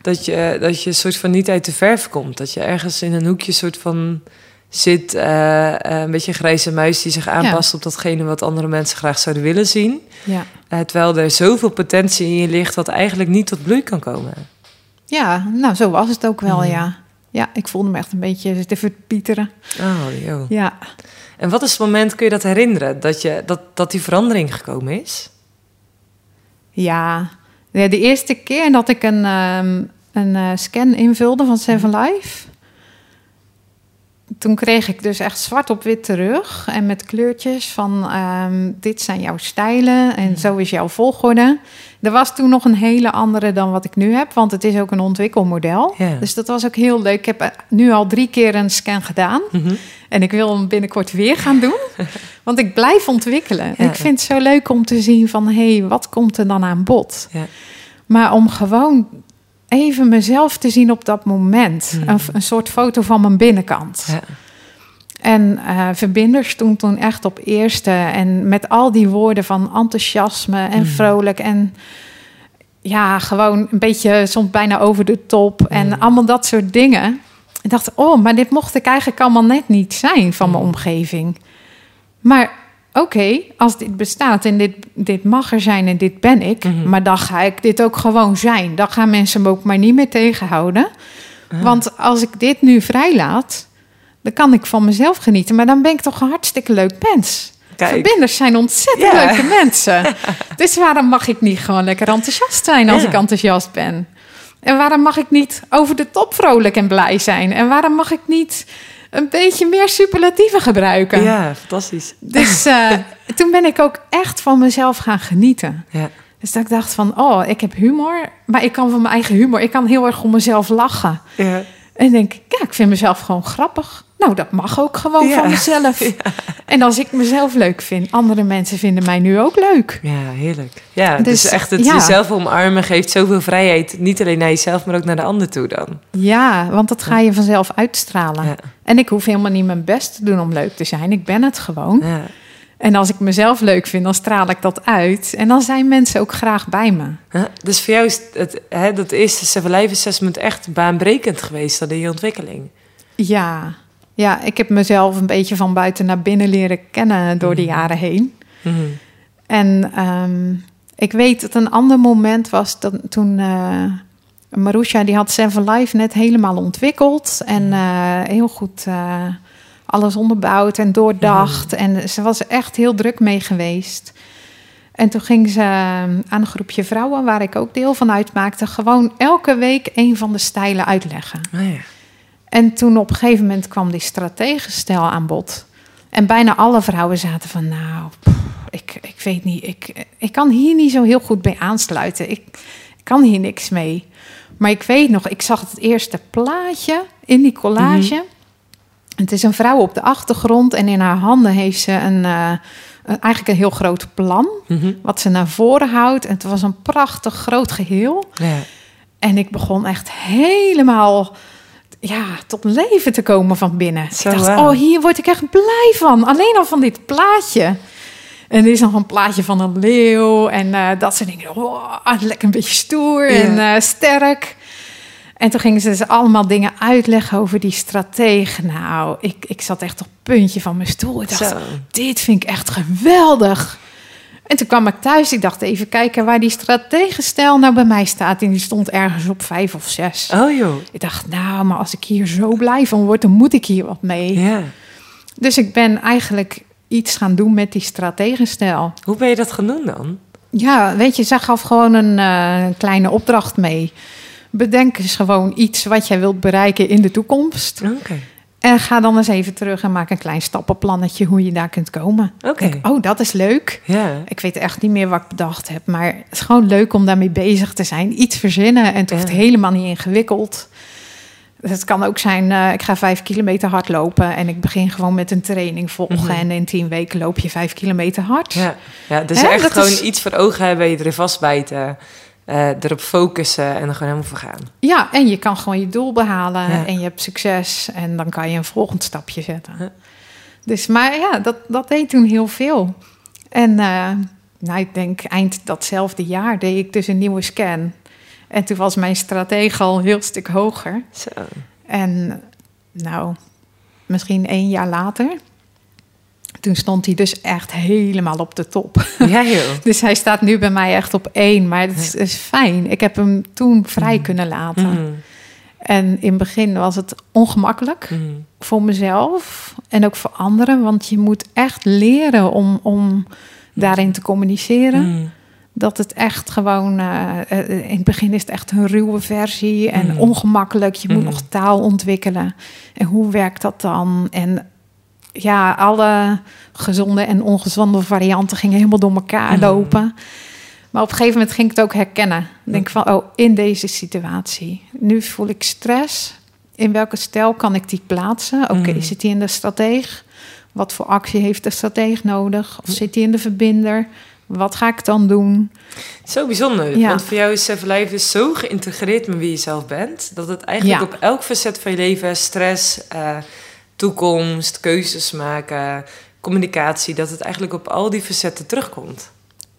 dat je, dat je soort van niet uit de verf komt. Dat je ergens in een hoekje soort van zit, uh, een beetje een grijze muis die zich aanpast ja. op datgene wat andere mensen graag zouden willen zien. Ja. Uh, terwijl er zoveel potentie in je ligt wat eigenlijk niet tot bloei kan komen. Ja, nou zo was het ook wel, oh. ja. Ja, ik voelde me echt een beetje te verpieteren. Oh, joh. Ja. En wat is het moment, kun je dat herinneren, dat, je, dat, dat die verandering gekomen is? Ja, de eerste keer dat ik een, een scan invulde van Seven Life... toen kreeg ik dus echt zwart op wit terug... en met kleurtjes van um, dit zijn jouw stijlen en zo is jouw volgorde. Er was toen nog een hele andere dan wat ik nu heb... want het is ook een ontwikkelmodel. Yeah. Dus dat was ook heel leuk. Ik heb nu al drie keer een scan gedaan... Mm-hmm. en ik wil hem binnenkort weer gaan doen... want ik blijf ontwikkelen. Ja. Ik vind het zo leuk om te zien van... hé, hey, wat komt er dan aan bod? Ja. Maar om gewoon even mezelf te zien op dat moment. Mm. Een, een soort foto van mijn binnenkant. Ja. En uh, Verbinders stond toen echt op eerste. En met al die woorden van enthousiasme en mm. vrolijk... en ja, gewoon een beetje soms bijna over de top. Mm. En allemaal dat soort dingen. Ik dacht, oh, maar dit mocht ik eigenlijk allemaal net niet zijn van mijn omgeving... Maar oké, okay, als dit bestaat en dit, dit mag er zijn en dit ben ik... Mm-hmm. maar dan ga ik dit ook gewoon zijn. Dan gaan mensen me ook maar niet meer tegenhouden. Ah. Want als ik dit nu vrijlaat, dan kan ik van mezelf genieten. Maar dan ben ik toch een hartstikke leuk mens. Kijk. Verbinders zijn ontzettend yeah. leuke mensen. Dus waarom mag ik niet gewoon lekker enthousiast zijn als yeah. ik enthousiast ben? En waarom mag ik niet over de top vrolijk en blij zijn? En waarom mag ik niet een beetje meer superlatieven gebruiken? Ja, fantastisch. Dus uh, toen ben ik ook echt van mezelf gaan genieten. Ja. Dus dat ik dacht van, oh, ik heb humor. Maar ik kan van mijn eigen humor, ik kan heel erg om mezelf lachen. Ja. En denk ik, ja, ik vind mezelf gewoon grappig. Nou, dat mag ook gewoon ja. van mezelf. Ja. En als ik mezelf leuk vind, andere mensen vinden mij nu ook leuk. Ja, heerlijk. Ja, dus, dus echt het ja. jezelf omarmen geeft zoveel vrijheid. Niet alleen naar jezelf, maar ook naar de ander toe dan. Ja, want dat ga je vanzelf uitstralen. Ja. En ik hoef helemaal niet mijn best te doen om leuk te zijn. Ik ben het gewoon. Ja. En als ik mezelf leuk vind, dan straal ik dat uit. En dan zijn mensen ook graag bij me. Ja, dus voor jou is het, hè, dat eerste Seven Life Assessment echt baanbrekend geweest dan in je ontwikkeling? Ja, ja, ik heb mezelf een beetje van buiten naar binnen leren kennen door mm. de jaren heen. Mm-hmm. En um, ik weet dat een ander moment was dat toen uh, Marusha, die had Seven Life net helemaal ontwikkeld. En uh, heel goed... Uh, alles onderbouwd en doordacht. Ja. En ze was echt heel druk mee geweest. En toen ging ze aan een groepje vrouwen, waar ik ook deel van uitmaakte, gewoon elke week een van de stijlen uitleggen. Oh ja. En toen op een gegeven moment kwam die strategenstijl aan bod. En bijna alle vrouwen zaten van, nou, pff, ik, ik weet niet, ik, ik kan hier niet zo heel goed bij aansluiten. Ik, ik kan hier niks mee. Maar ik weet nog, ik zag het eerste plaatje in die collage. Mm-hmm. Het is een vrouw op de achtergrond en in haar handen heeft ze een, uh, een, eigenlijk een heel groot plan. Mm-hmm. Wat ze naar voren houdt. En het was een prachtig groot geheel. Ja. En ik begon echt helemaal ja, tot leven te komen van binnen. Zo, ik dacht, wow. oh, hier word ik echt blij van. Alleen al van dit plaatje. En er is nog een plaatje van een leeuw. En uh, dat soort dingen. Oh, lekker een beetje stoer ja. en uh, sterk. En toen gingen ze dus allemaal dingen uitleggen over die stratege. Nou, ik, ik zat echt op het puntje van mijn stoel. Ik dacht, zo. Dit vind ik echt geweldig. En toen kwam ik thuis. Ik dacht, even kijken waar die strategenstijl nou bij mij staat. En die stond ergens op vijf of zes. Oh joh. Ik dacht, nou, maar als ik hier zo blij van word, dan moet ik hier wat mee. Ja. Dus ik ben eigenlijk iets gaan doen met die strategenstijl. Hoe ben je dat gaan doen dan? Ja, weet je, ze gaf gewoon een uh, kleine opdracht mee. Bedenk eens gewoon iets wat jij wilt bereiken in de toekomst. Okay. En ga dan eens even terug en maak een klein stappenplannetje hoe je daar kunt komen. Okay. Denk, oh, dat is leuk. Yeah. Ik weet echt niet meer wat ik bedacht heb. Maar het is gewoon leuk om daarmee bezig te zijn. Iets verzinnen en het hoeft yeah. helemaal niet ingewikkeld. Het kan ook zijn, uh, ik ga vijf kilometer hard lopen en ik begin gewoon met een training volgen. Mm-hmm. En in tien weken loop je vijf kilometer hard. Ja, ja dus Hè? echt dat gewoon is... iets voor ogen hebben en je erin vastbijten. Uh, erop focussen en er gewoon helemaal voor gaan. Ja, en je kan gewoon je doel behalen ja. en je hebt succes en dan kan je een volgend stapje zetten. Ja. Dus, maar ja, dat, dat deed toen heel veel. En uh, nou, ik denk eind datzelfde jaar deed ik dus een nieuwe scan. En toen was mijn stratege al een heel stuk hoger. Zo. En nou, misschien één jaar later... Toen stond hij dus echt helemaal op de top. Ja, joh. Dus hij staat nu bij mij echt op één. Maar dat is, is fijn. Ik heb hem toen vrij mm. kunnen laten. Mm. En in het begin was het ongemakkelijk. Mm. Voor mezelf. En ook voor anderen. Want je moet echt leren om, om daarin te communiceren. Mm. Dat het echt gewoon... Uh, in het begin is het echt een ruwe versie. En mm. ongemakkelijk. Je mm. moet nog taal ontwikkelen. En hoe werkt dat dan? En... Ja, alle gezonde en ongezonde varianten gingen helemaal door elkaar lopen. Mm. Maar op een gegeven moment ging ik het ook herkennen. Ik denk van, oh, in deze situatie. Nu voel ik stress. In welke stijl kan ik die plaatsen? Oké, okay, mm. zit die in de strateeg? Wat voor actie heeft de strateeg nodig? Of zit die in de verbinder? Wat ga ik dan doen? Zo bijzonder, ja. Want voor jou is Seven Life is zo geïntegreerd met wie je zelf bent... dat het eigenlijk ja. op elk facet van je leven, stress... Uh, toekomst, keuzes maken, communicatie... dat het eigenlijk op al die facetten terugkomt.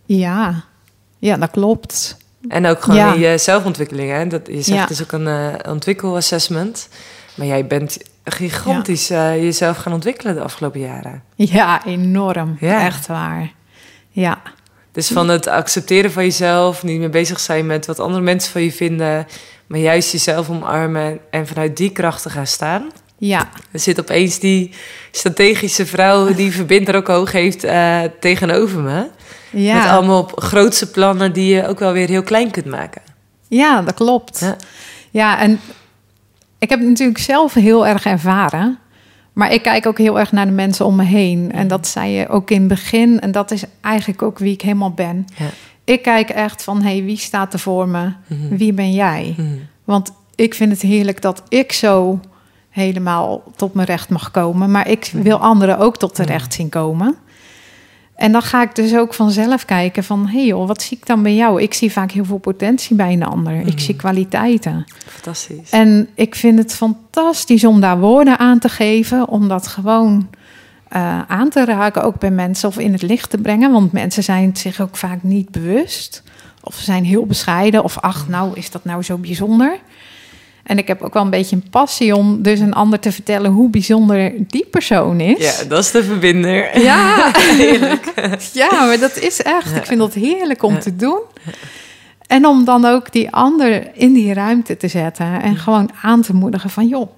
Ja, ja, dat klopt. En ook gewoon ja. die uh, zelfontwikkeling. Hè? Dat, je zegt, ja. het is ook een uh, ontwikkelassessment. Maar jij bent gigantisch ja. uh, jezelf gaan ontwikkelen de afgelopen jaren. Ja, enorm. Ja. Echt waar. Ja. Dus van het accepteren van jezelf... niet meer bezig zijn met wat andere mensen van je vinden... maar juist jezelf omarmen en vanuit die kracht te gaan staan... Ja. Er zit opeens die strategische vrouw die verbinder ook hoog heeft uh, tegenover me. Ja. Met allemaal op grootse plannen die je ook wel weer heel klein kunt maken. Ja, dat klopt. Ja, ja, en ik heb het natuurlijk zelf heel erg ervaren. Maar ik kijk ook heel erg naar de mensen om me heen. En dat zei je ook in het begin. En dat is eigenlijk ook wie ik helemaal ben. Ja. Ik kijk echt van, hé, hey, wie staat er voor me? Mm-hmm. Wie ben jij? Mm-hmm. Want ik vind het heerlijk dat ik zo helemaal tot mijn recht mag komen. Maar ik wil anderen ook tot hun recht zien komen. En dan ga ik dus ook vanzelf kijken van, hé hey joh, wat zie ik dan bij jou? Ik zie vaak heel veel potentie bij een ander. Mm. Ik zie kwaliteiten. Fantastisch. En ik vind het fantastisch om daar woorden aan te geven. Om dat gewoon uh, aan te raken, ook bij mensen, of in het licht te brengen. Want mensen zijn zich ook vaak niet bewust. Of ze zijn heel bescheiden. Of ach, nou is dat nou zo bijzonder. En ik heb ook wel een beetje een passie om dus een ander te vertellen hoe bijzonder die persoon is. Ja, dat is de verbinder. Ja, heerlijk. Ja, maar dat is echt. Ja. Ik vind dat heerlijk om ja. te doen. En om dan ook die ander in die ruimte te zetten. En gewoon aan te moedigen van, joh,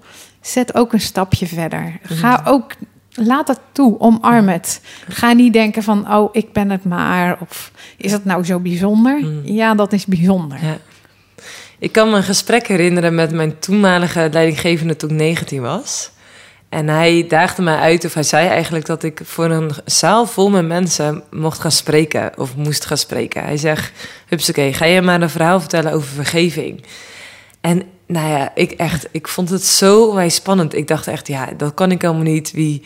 zet ook een stapje verder. Ga ook, laat dat toe, omarm het. Ga niet denken van, oh, ik ben het maar. Of is dat nou zo bijzonder? Ja, dat is bijzonder. Ja. Ik kan me een gesprek herinneren met mijn toenmalige leidinggevende toen ik negentien was. En hij daagde mij uit, of hij zei eigenlijk dat ik voor een zaal vol met mensen mocht gaan spreken. Of moest gaan spreken. Hij zegt, hupsakee, ga je maar een verhaal vertellen over vergeving. En nou ja, ik echt, ik vond het zo wij spannend. Ik dacht echt, ja, dat kan ik helemaal niet. Wie,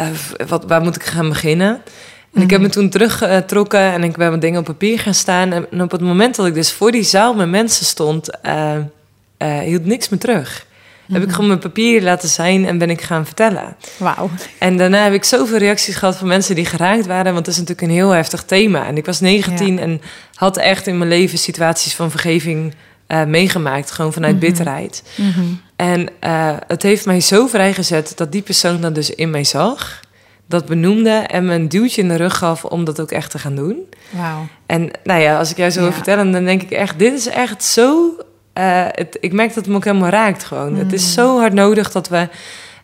uh, wat, waar moet ik gaan beginnen? En ik heb me toen teruggetrokken en ik ben mijn dingen op papier gaan staan. En op het moment dat ik dus voor die zaal met mensen stond, uh, uh, hield niks meer terug. Mm-hmm. Heb ik gewoon mijn papier laten zijn en ben ik gaan vertellen. Wauw. En daarna heb ik zoveel reacties gehad van mensen die geraakt waren. Want dat is natuurlijk een heel heftig thema. En ik was negentien ja. en had echt in mijn leven situaties van vergeving uh, meegemaakt. Gewoon vanuit mm-hmm. bitterheid. Mm-hmm. En uh, het heeft mij zo vrijgezet dat die persoon dat dus in mij zag, dat benoemde en me een duwtje in de rug gaf om dat ook echt te gaan doen. Wauw. En nou ja, als ik jou zo ja. wil vertellen, dan denk ik echt, dit is echt zo... Uh, het, ik merk dat het me ook helemaal raakt gewoon. Mm. Het is zo hard nodig dat we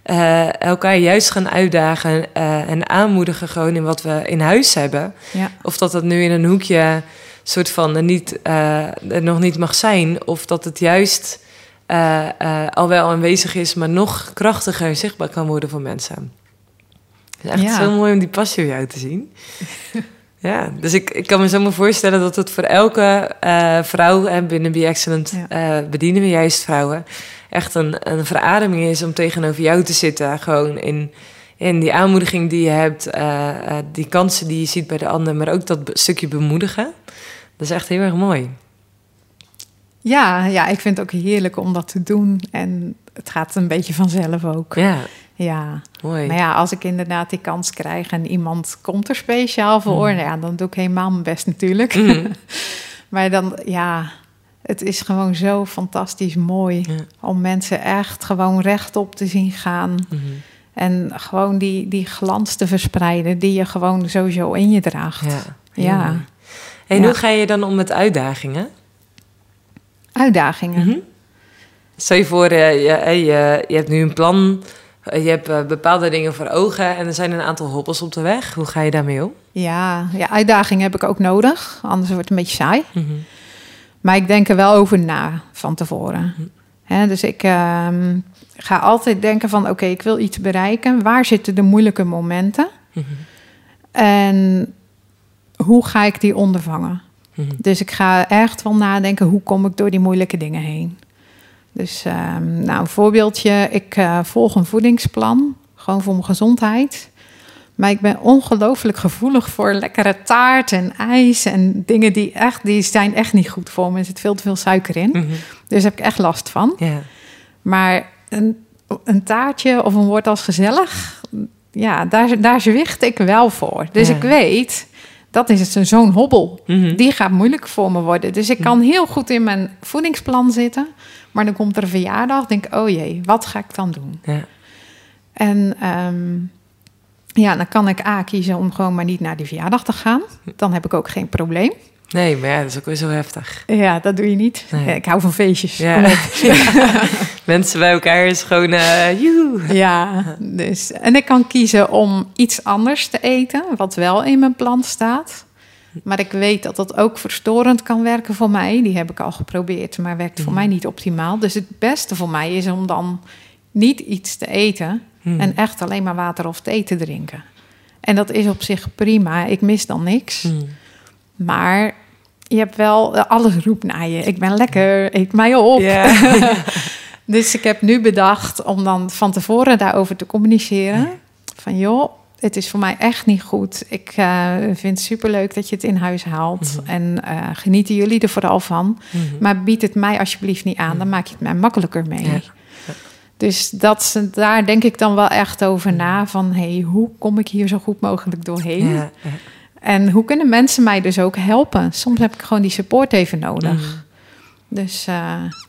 uh, elkaar juist gaan uitdagen uh, en aanmoedigen gewoon in wat we in huis hebben. Ja. Of dat dat nu in een hoekje soort van er, niet, uh, er nog niet mag zijn. Of dat het juist uh, uh, al wel aanwezig is, maar nog krachtiger zichtbaar kan worden voor mensen. Het is echt ja. zo mooi om die passie bij jou te zien. Ja, dus ik, ik kan me zo maar voorstellen dat het voor elke uh, vrouw, en binnen Be Excellent ja. uh, bedienen we juist vrouwen, echt een, een verademing is om tegenover jou te zitten. Gewoon in, in die aanmoediging die je hebt, uh, uh, die kansen die je ziet bij de ander, maar ook dat be- stukje bemoedigen. Dat is echt heel erg mooi. Ja, ja, ik vind het ook heerlijk om dat te doen. En het gaat een beetje vanzelf ook. Ja. Ja, hoi. Maar ja, als ik inderdaad die kans krijg en iemand komt er speciaal voor, mm. ja, dan doe ik helemaal mijn best natuurlijk. Mm. Maar dan, ja, het is gewoon zo fantastisch mooi ja. om mensen echt gewoon rechtop te zien gaan. Mm-hmm. En gewoon die, die glans te verspreiden die je gewoon sowieso in je draagt. Ja. ja. En hey, ja. hoe ga je dan om met uitdagingen? Uitdagingen? Mm-hmm. Stel je voor, je, je, je hebt nu een plan. Je hebt bepaalde dingen voor ogen en er zijn een aantal hobbels op de weg. Hoe ga je daarmee om? Ja, ja, uitdagingen heb ik ook nodig. Anders wordt het een beetje saai. Mm-hmm. Maar ik denk er wel over na van tevoren. Mm-hmm. He, dus ik um, ga altijd denken van, oké, okay, ik wil iets bereiken. Waar zitten de moeilijke momenten? Mm-hmm. En hoe ga ik die ondervangen? Mm-hmm. Dus ik ga echt wel nadenken, hoe kom ik door die moeilijke dingen heen? Dus uh, nou, een voorbeeldje. Ik uh, volg een voedingsplan, gewoon voor mijn gezondheid. Maar ik ben ongelooflijk gevoelig voor lekkere taart en ijs en dingen die echt, die zijn echt niet goed voor me. Er zit veel te veel suiker in. Mm-hmm. Dus daar heb ik echt last van. Yeah. Maar een, een taartje of een woord als gezellig, ja, daar, daar zwicht ik wel voor. Dus yeah. ik weet, dat is het, zo'n hobbel. Mm-hmm. Die gaat moeilijk voor me worden. Dus ik kan heel goed in mijn voedingsplan zitten. Maar dan komt er een verjaardag, denk ik, oh jee, wat ga ik dan doen? Ja. En um, ja, dan kan ik A, kiezen om gewoon maar niet naar die verjaardag te gaan. Dan heb ik ook geen probleem. Nee, maar ja, dat is ook weer zo heftig. Ja, dat doe je niet. Nee. Ja, ik hou van feestjes. Ja. Ja. Mensen bij elkaar is gewoon, uh, joehoe. Ja, dus. En ik kan kiezen om iets anders te eten, wat wel in mijn plan staat. Maar ik weet dat dat ook verstorend kan werken voor mij. Die heb ik al geprobeerd, maar werkt voor mm. mij niet optimaal. Dus het beste voor mij is om dan niet iets te eten... Mm. en echt alleen maar water of thee te drinken. En dat is op zich prima. Ik mis dan niks. Mm. Maar... je hebt wel, alles roept naar je. Ik ben lekker, eet mij op. Yeah. Dus ik heb nu bedacht om dan van tevoren daarover te communiceren. Yeah. Van joh, het is voor mij echt niet goed. Ik uh, vind het superleuk dat je het in huis haalt. Mm-hmm. En uh, genieten jullie er vooral van. Mm-hmm. Maar bied het mij alsjeblieft niet aan. Mm-hmm. Dan maak je het mij makkelijker mee. Yeah. Dus dat, daar denk ik dan wel echt over na. Van hey, hoe kom ik hier zo goed mogelijk doorheen? Yeah. En hoe kunnen mensen mij dus ook helpen? Soms heb ik gewoon die support even nodig. Mm. Dus uh,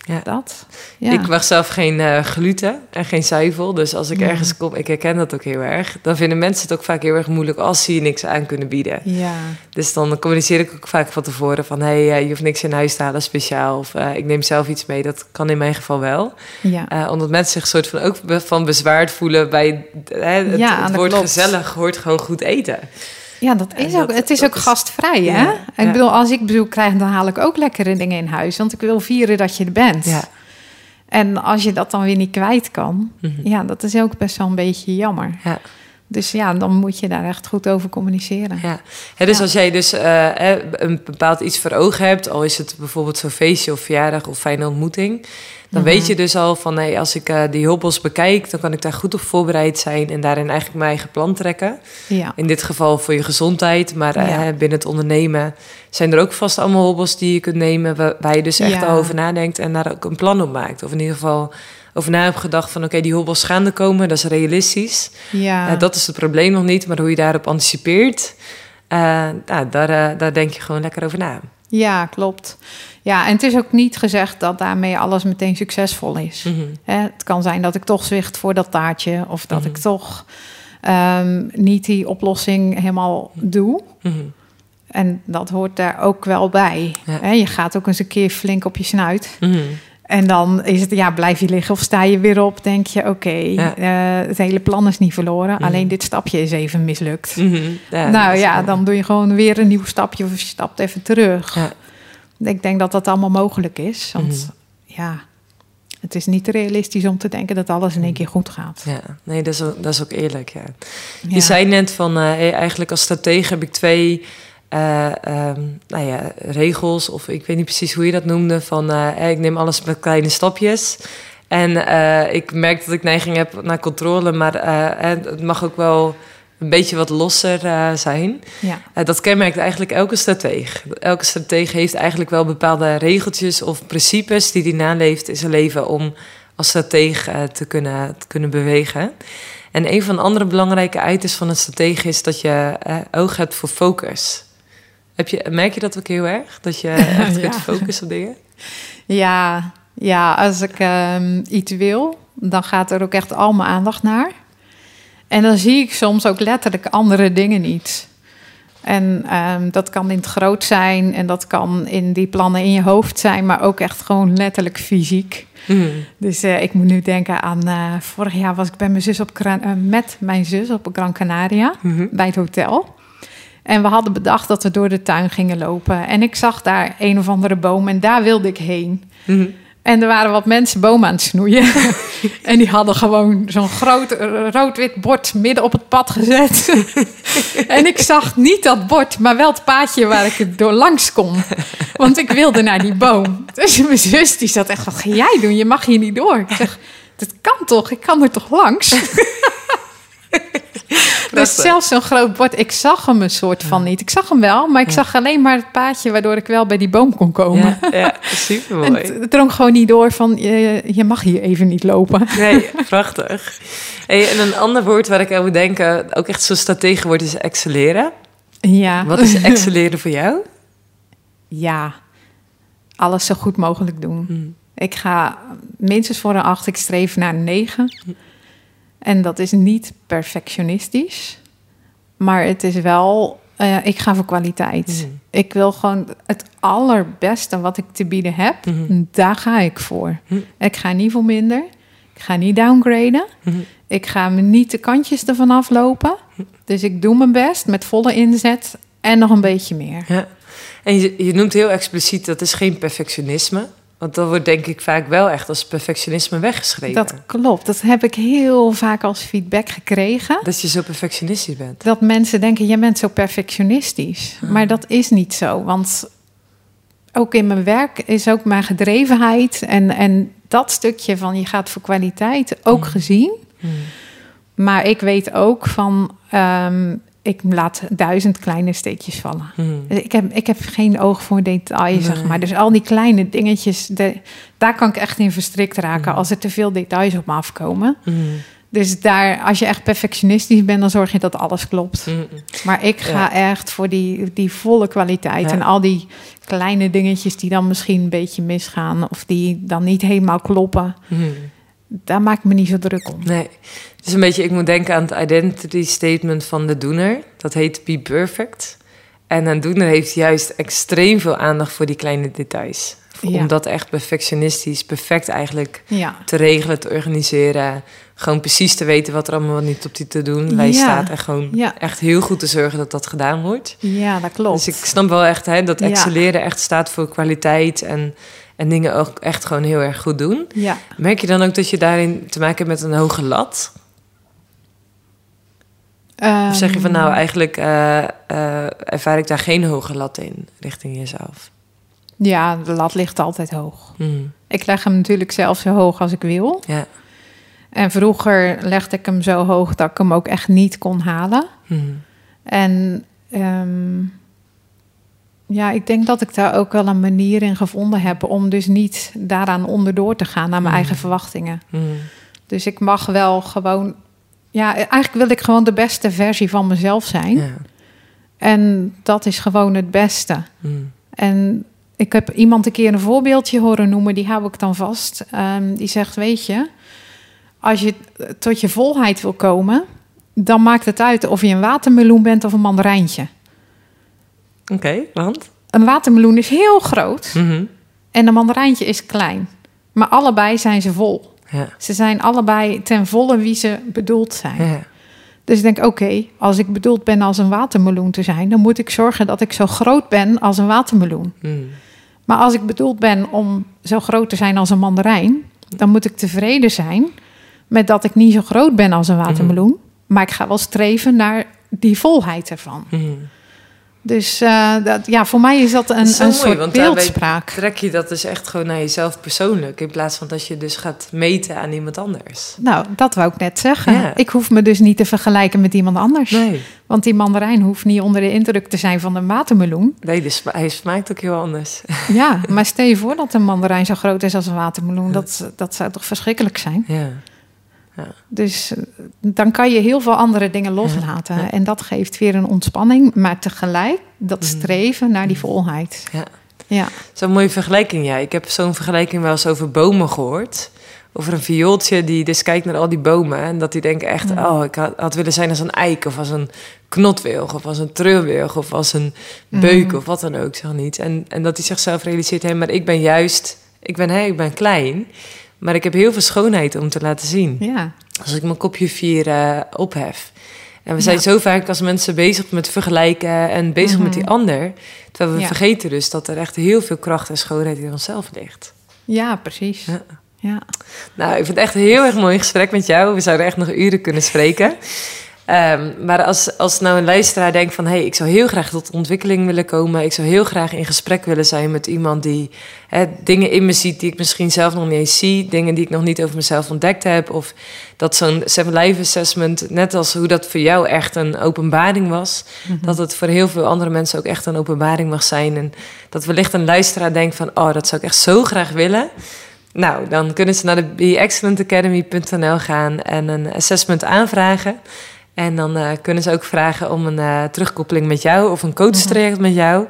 ja. dat. Ja. Ik mag zelf geen uh, gluten en geen zuivel. Dus als ik mm. ergens kom, ik herken dat ook heel erg. Dan vinden mensen het ook vaak heel erg moeilijk als ze je niks aan kunnen bieden. Ja. Dus dan communiceer ik ook vaak van tevoren van... hé, hey, uh, je hoeft niks in huis te halen speciaal. Of uh, ik neem zelf iets mee. Dat kan in mijn geval wel. Ja. Uh, omdat mensen zich soort van ook van bezwaard voelen bij... Uh, het ja, het woord klopt. Gezellig hoort gewoon goed eten. Ja, dat is dat, ook. Het is ook is, gastvrij, hè? Ja, ik ja. bedoel, als ik bezoek krijg, dan haal ik ook lekkere dingen in huis, want ik wil vieren dat je er bent. Ja. En als je dat dan weer niet kwijt kan, mm-hmm. ja, dat is ook best wel een beetje jammer. Ja. Dus ja, dan moet je daar echt goed over communiceren. Ja. He, dus ja. als jij dus uh, een bepaald iets voor ogen hebt... al is het bijvoorbeeld zo'n feestje of verjaardag of fijne ontmoeting... dan mm-hmm. weet je dus al van, hey, als ik uh, die hobbels bekijk... dan kan ik daar goed op voorbereid zijn en daarin eigenlijk mijn eigen plan trekken. Ja. In dit geval voor je gezondheid, maar uh, ja. binnen het ondernemen... zijn er ook vast allemaal hobbels die je kunt nemen... waar je dus echt ja. al over nadenkt en daar ook een plan op maakt. Of in ieder geval... over na heb gedacht van oké, okay, die hobbels gaan er komen, dat is realistisch. Ja. Uh, dat is het probleem nog niet, maar hoe je daarop anticipeert, uh, nou, daar, uh, daar denk je gewoon lekker over na. Ja, klopt. Ja, en het is ook niet gezegd dat daarmee alles meteen succesvol is. Mm-hmm. Hè, het kan zijn dat ik toch zwicht voor dat taartje of dat mm-hmm. ik toch um, niet die oplossing helemaal doe. Mm-hmm. En dat hoort daar ook wel bij. Ja. Hè, je gaat ook eens een keer flink op je snuit. Mm-hmm. En dan is het, ja, blijf je liggen of sta je weer op? Denk je, oké, okay, ja. uh, het hele plan is niet verloren. Mm-hmm. Alleen dit stapje is even mislukt. Mm-hmm. Ja, nou ja, dan doe je gewoon weer een nieuw stapje of je stapt even terug. Ja. Ik denk dat dat allemaal mogelijk is. Want mm-hmm. ja, het is niet realistisch om te denken dat alles in één keer goed gaat. Ja, nee, dat is ook, dat is ook eerlijk, ja. Je ja. zei net van, uh, hey, eigenlijk als stratege heb ik twee... Uh, um, nou ja, regels, of ik weet niet precies hoe je dat noemde, van uh, ik neem alles met kleine stapjes. En uh, ik merk dat ik neiging heb naar controle, maar uh, het mag ook wel een beetje wat losser uh, zijn. Ja. Uh, dat kenmerkt eigenlijk elke strateeg. Elke strateeg heeft eigenlijk wel bepaalde regeltjes of principes die hij naleeft in zijn leven om als strateeg uh, te, kunnen, te kunnen bewegen. En een van de andere belangrijke items van een strateeg is dat je uh, oog hebt voor focus. Heb je, merk je dat ook heel erg? Dat je echt ja. kunt focussen op dingen? Ja, ja als ik um, iets wil, dan gaat er ook echt al mijn aandacht naar. En dan zie ik soms ook letterlijk andere dingen niet. En um, dat kan in het groot zijn en dat kan in die plannen in je hoofd zijn... maar ook echt gewoon letterlijk fysiek. Mm. Dus uh, ik moet nu denken aan... Uh, vorig jaar was ik bij mijn zus op Gran, uh, met mijn zus op Gran Canaria mm-hmm. bij het hotel... En we hadden bedacht dat we door de tuin gingen lopen. En ik zag daar een of andere boom en daar wilde ik heen. Mm-hmm. En er waren wat mensen bomen aan het snoeien. En die hadden gewoon zo'n groot rood-wit bord midden op het pad gezet. En ik zag niet dat bord, maar wel het paadje waar ik het door langs kon. Want ik wilde naar die boom. Dus mijn zus die zat echt, wat ga jij doen? Je mag hier niet door. Ik zeg, dat kan toch? Ik kan er toch langs? Dus zelfs zo'n groot bord, ik zag hem een soort van niet. Ik zag hem wel, maar ik ja. zag alleen maar het paadje... waardoor ik wel bij die boom kon komen. Ja, ja supermooi. En het drong gewoon niet door van, je, je mag hier even niet lopen. Nee, prachtig. Hey, en een ander woord waar ik aan moet denken... ook echt zo'n stratege woord is excelleren. Ja. Wat is excelleren voor jou? Ja, alles zo goed mogelijk doen. Hmm. Ik ga minstens voor een acht, ik streef naar een negen... En dat is niet perfectionistisch. Maar het is wel... Uh, ik ga voor kwaliteit. Mm-hmm. Ik wil gewoon het allerbeste wat ik te bieden heb. Mm-hmm. Daar ga ik voor. Mm-hmm. Ik ga niet voor minder. Ik ga niet downgraden. Mm-hmm. Ik ga me niet de kantjes ervan aflopen. Mm-hmm. Dus ik doe mijn best met volle inzet. En nog een beetje meer. Ja. En je, je noemt heel expliciet, dat is geen perfectionisme. Want dat wordt denk ik vaak wel echt als perfectionisme weggeschreven. Dat klopt. Dat heb ik heel vaak als feedback gekregen. Dat je zo perfectionistisch bent. Dat mensen denken, jij bent zo perfectionistisch. Hmm. Maar dat is niet zo. Want ook in mijn werk is ook mijn gedrevenheid... en, en dat stukje van je gaat voor kwaliteit ook hmm. gezien. Hmm. Maar ik weet ook van... Um, ik laat duizend kleine steekjes vallen. Hmm. Dus ik, heb, ik heb geen oog voor detail, nee. zeg maar. Dus al die kleine dingetjes, de, daar kan ik echt in verstrikt raken... Hmm. als er te veel details op me afkomen. Hmm. Dus daar, als je echt perfectionistisch bent... dan zorg je dat alles klopt. Hmm. Maar ik ga ja. echt voor die, die volle kwaliteit. Ja. En al die kleine dingetjes die dan misschien een beetje misgaan... of die dan niet helemaal kloppen... Hmm. Daar maak ik me niet zo druk om. Nee, het is een beetje, ik moet denken aan het identity statement van de doener. Dat heet Be Perfect. En een doener heeft juist extreem veel aandacht voor die kleine details. Ja. Om dat echt perfectionistisch, perfect eigenlijk ja. te regelen, te organiseren. Gewoon precies te weten wat er allemaal niet op die to-do-lijst ja. staat. En gewoon ja. echt heel goed te zorgen dat dat gedaan wordt. Ja, dat klopt. Dus ik snap wel echt hè, dat excelleren ja. echt staat voor kwaliteit en... en dingen ook echt gewoon heel erg goed doen. Ja. Merk je dan ook dat je daarin te maken hebt met een hoge lat? Um, of zeg je van nou, eigenlijk uh, uh, ervaar ik daar geen hoge lat in richting jezelf? Ja, de lat ligt altijd hoog. Mm. Ik leg hem natuurlijk zelf zo hoog als ik wil. Ja. En vroeger legde ik hem zo hoog dat ik hem ook echt niet kon halen. Mm. En... Um, ja, ik denk dat ik daar ook wel een manier in gevonden heb... om dus niet daaraan onderdoor te gaan... naar mijn mm. eigen verwachtingen. Mm. Dus ik mag wel gewoon... ja, eigenlijk wil ik gewoon de beste versie van mezelf zijn. Ja. En dat is gewoon het beste. Mm. En ik heb iemand een keer een voorbeeldje horen noemen... die hou ik dan vast. Um, die zegt, weet je... als je tot je volheid wil komen... dan maakt het uit of je een watermeloen bent of een mandarijntje... Oké, okay, want? Een watermeloen is heel groot mm-hmm. en een mandarijntje is klein. Maar allebei zijn ze vol. Ja. Ze zijn allebei ten volle wie ze bedoeld zijn. Ja. Dus ik denk, oké, okay, als ik bedoeld ben als een watermeloen te zijn... dan moet ik zorgen dat ik zo groot ben als een watermeloen. Mm. Maar als ik bedoeld ben om zo groot te zijn als een mandarijn... dan moet ik tevreden zijn met dat ik niet zo groot ben als een watermeloen... Mm-hmm. maar ik ga wel streven naar die volheid ervan. Mm. Dus uh, dat, ja, voor mij is dat een, dat is een mooi, soort want beeldspraak. Trek je dat dus echt gewoon naar jezelf persoonlijk... in plaats van dat je dus gaat meten aan iemand anders. Nou, dat wou ik net zeggen. Ja. Ik hoef me dus niet te vergelijken met iemand anders. Nee. Want die mandarijn hoeft niet onder de indruk te zijn van een watermeloen. Nee, dus hij smaakt ook heel anders. Ja, maar stel je voor dat een mandarijn zo groot is als een watermeloen. Ja. Dat, dat zou toch verschrikkelijk zijn? Ja. Ja. Dus dan kan je heel veel andere dingen loslaten. Ja, ja. En dat geeft weer een ontspanning. Maar tegelijk dat streven naar die volheid. Ja. Ja. Zo'n mooie vergelijking, ja. Ik heb zo'n vergelijking wel eens over bomen gehoord. Over een viooltje die dus kijkt naar al die bomen. En dat die denkt echt, ja. oh, ik had, had willen zijn als een eik. Of als een knotwilg. Of als een treurwilg. Of als een beuk. Mm. Of wat dan ook, zeg niet. En, en dat die zichzelf realiseert, hé, maar ik ben juist... Ik ben, hé, ik ben klein... maar ik heb heel veel schoonheid om te laten zien. Ja. Als ik mijn kopje vier uh, ophef. En we zijn ja. zo vaak als mensen bezig met vergelijken... en bezig mm-hmm. met die ander. Terwijl we ja. vergeten dus dat er echt heel veel kracht en schoonheid in onszelf ligt. Ja, precies. Ja. Ja. Nou, ik vind het echt een heel erg mooi gesprek met jou. We zouden echt nog uren kunnen spreken. Um, maar als, als nou een luisteraar denkt van... hey, ik zou heel graag tot ontwikkeling willen komen... ik zou heel graag in gesprek willen zijn met iemand die he, dingen in me ziet... die ik misschien zelf nog niet eens zie... dingen die ik nog niet over mezelf ontdekt heb... of dat zo'n Seven Life Assessment... net als hoe dat voor jou echt een openbaring was... Mm-hmm. dat het voor heel veel andere mensen ook echt een openbaring mag zijn... en dat wellicht een luisteraar denkt van... oh, dat zou ik echt zo graag willen... Nou, dan kunnen ze naar de be excellent academy punt n l gaan... en een assessment aanvragen... En dan uh, kunnen ze ook vragen om een uh, terugkoppeling met jou... of een coachtraject met jou.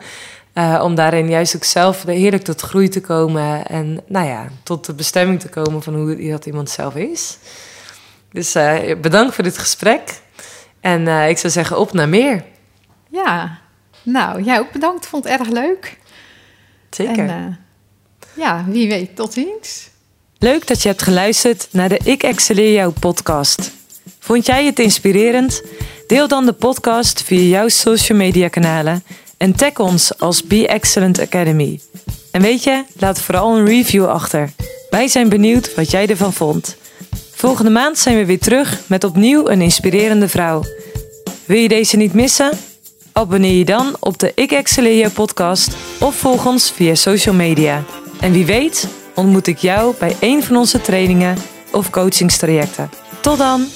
Uh, om daarin juist ook zelf heerlijk tot groei te komen... en nou ja, tot de bestemming te komen van hoe dat iemand zelf is. Dus uh, bedankt voor dit gesprek. En uh, ik zou zeggen, op naar meer. Ja, nou, jij ook bedankt. Vond het erg leuk. Zeker. En, uh, ja, wie weet, tot ziens. Leuk dat je hebt geluisterd naar de Ik Excelleer Jou podcast... Vond jij het inspirerend? Deel dan de podcast via jouw social media kanalen en tag ons als Be Excellent Academy. En weet je, laat vooral een review achter. Wij zijn benieuwd wat jij ervan vond. Volgende maand zijn we weer terug met opnieuw een inspirerende vrouw. Wil je deze niet missen? Abonneer je dan op de Ik Excelleer Jou podcast of volg ons via social media. En wie weet ontmoet ik jou bij een van onze trainingen of coachingstrajecten. Tot dan!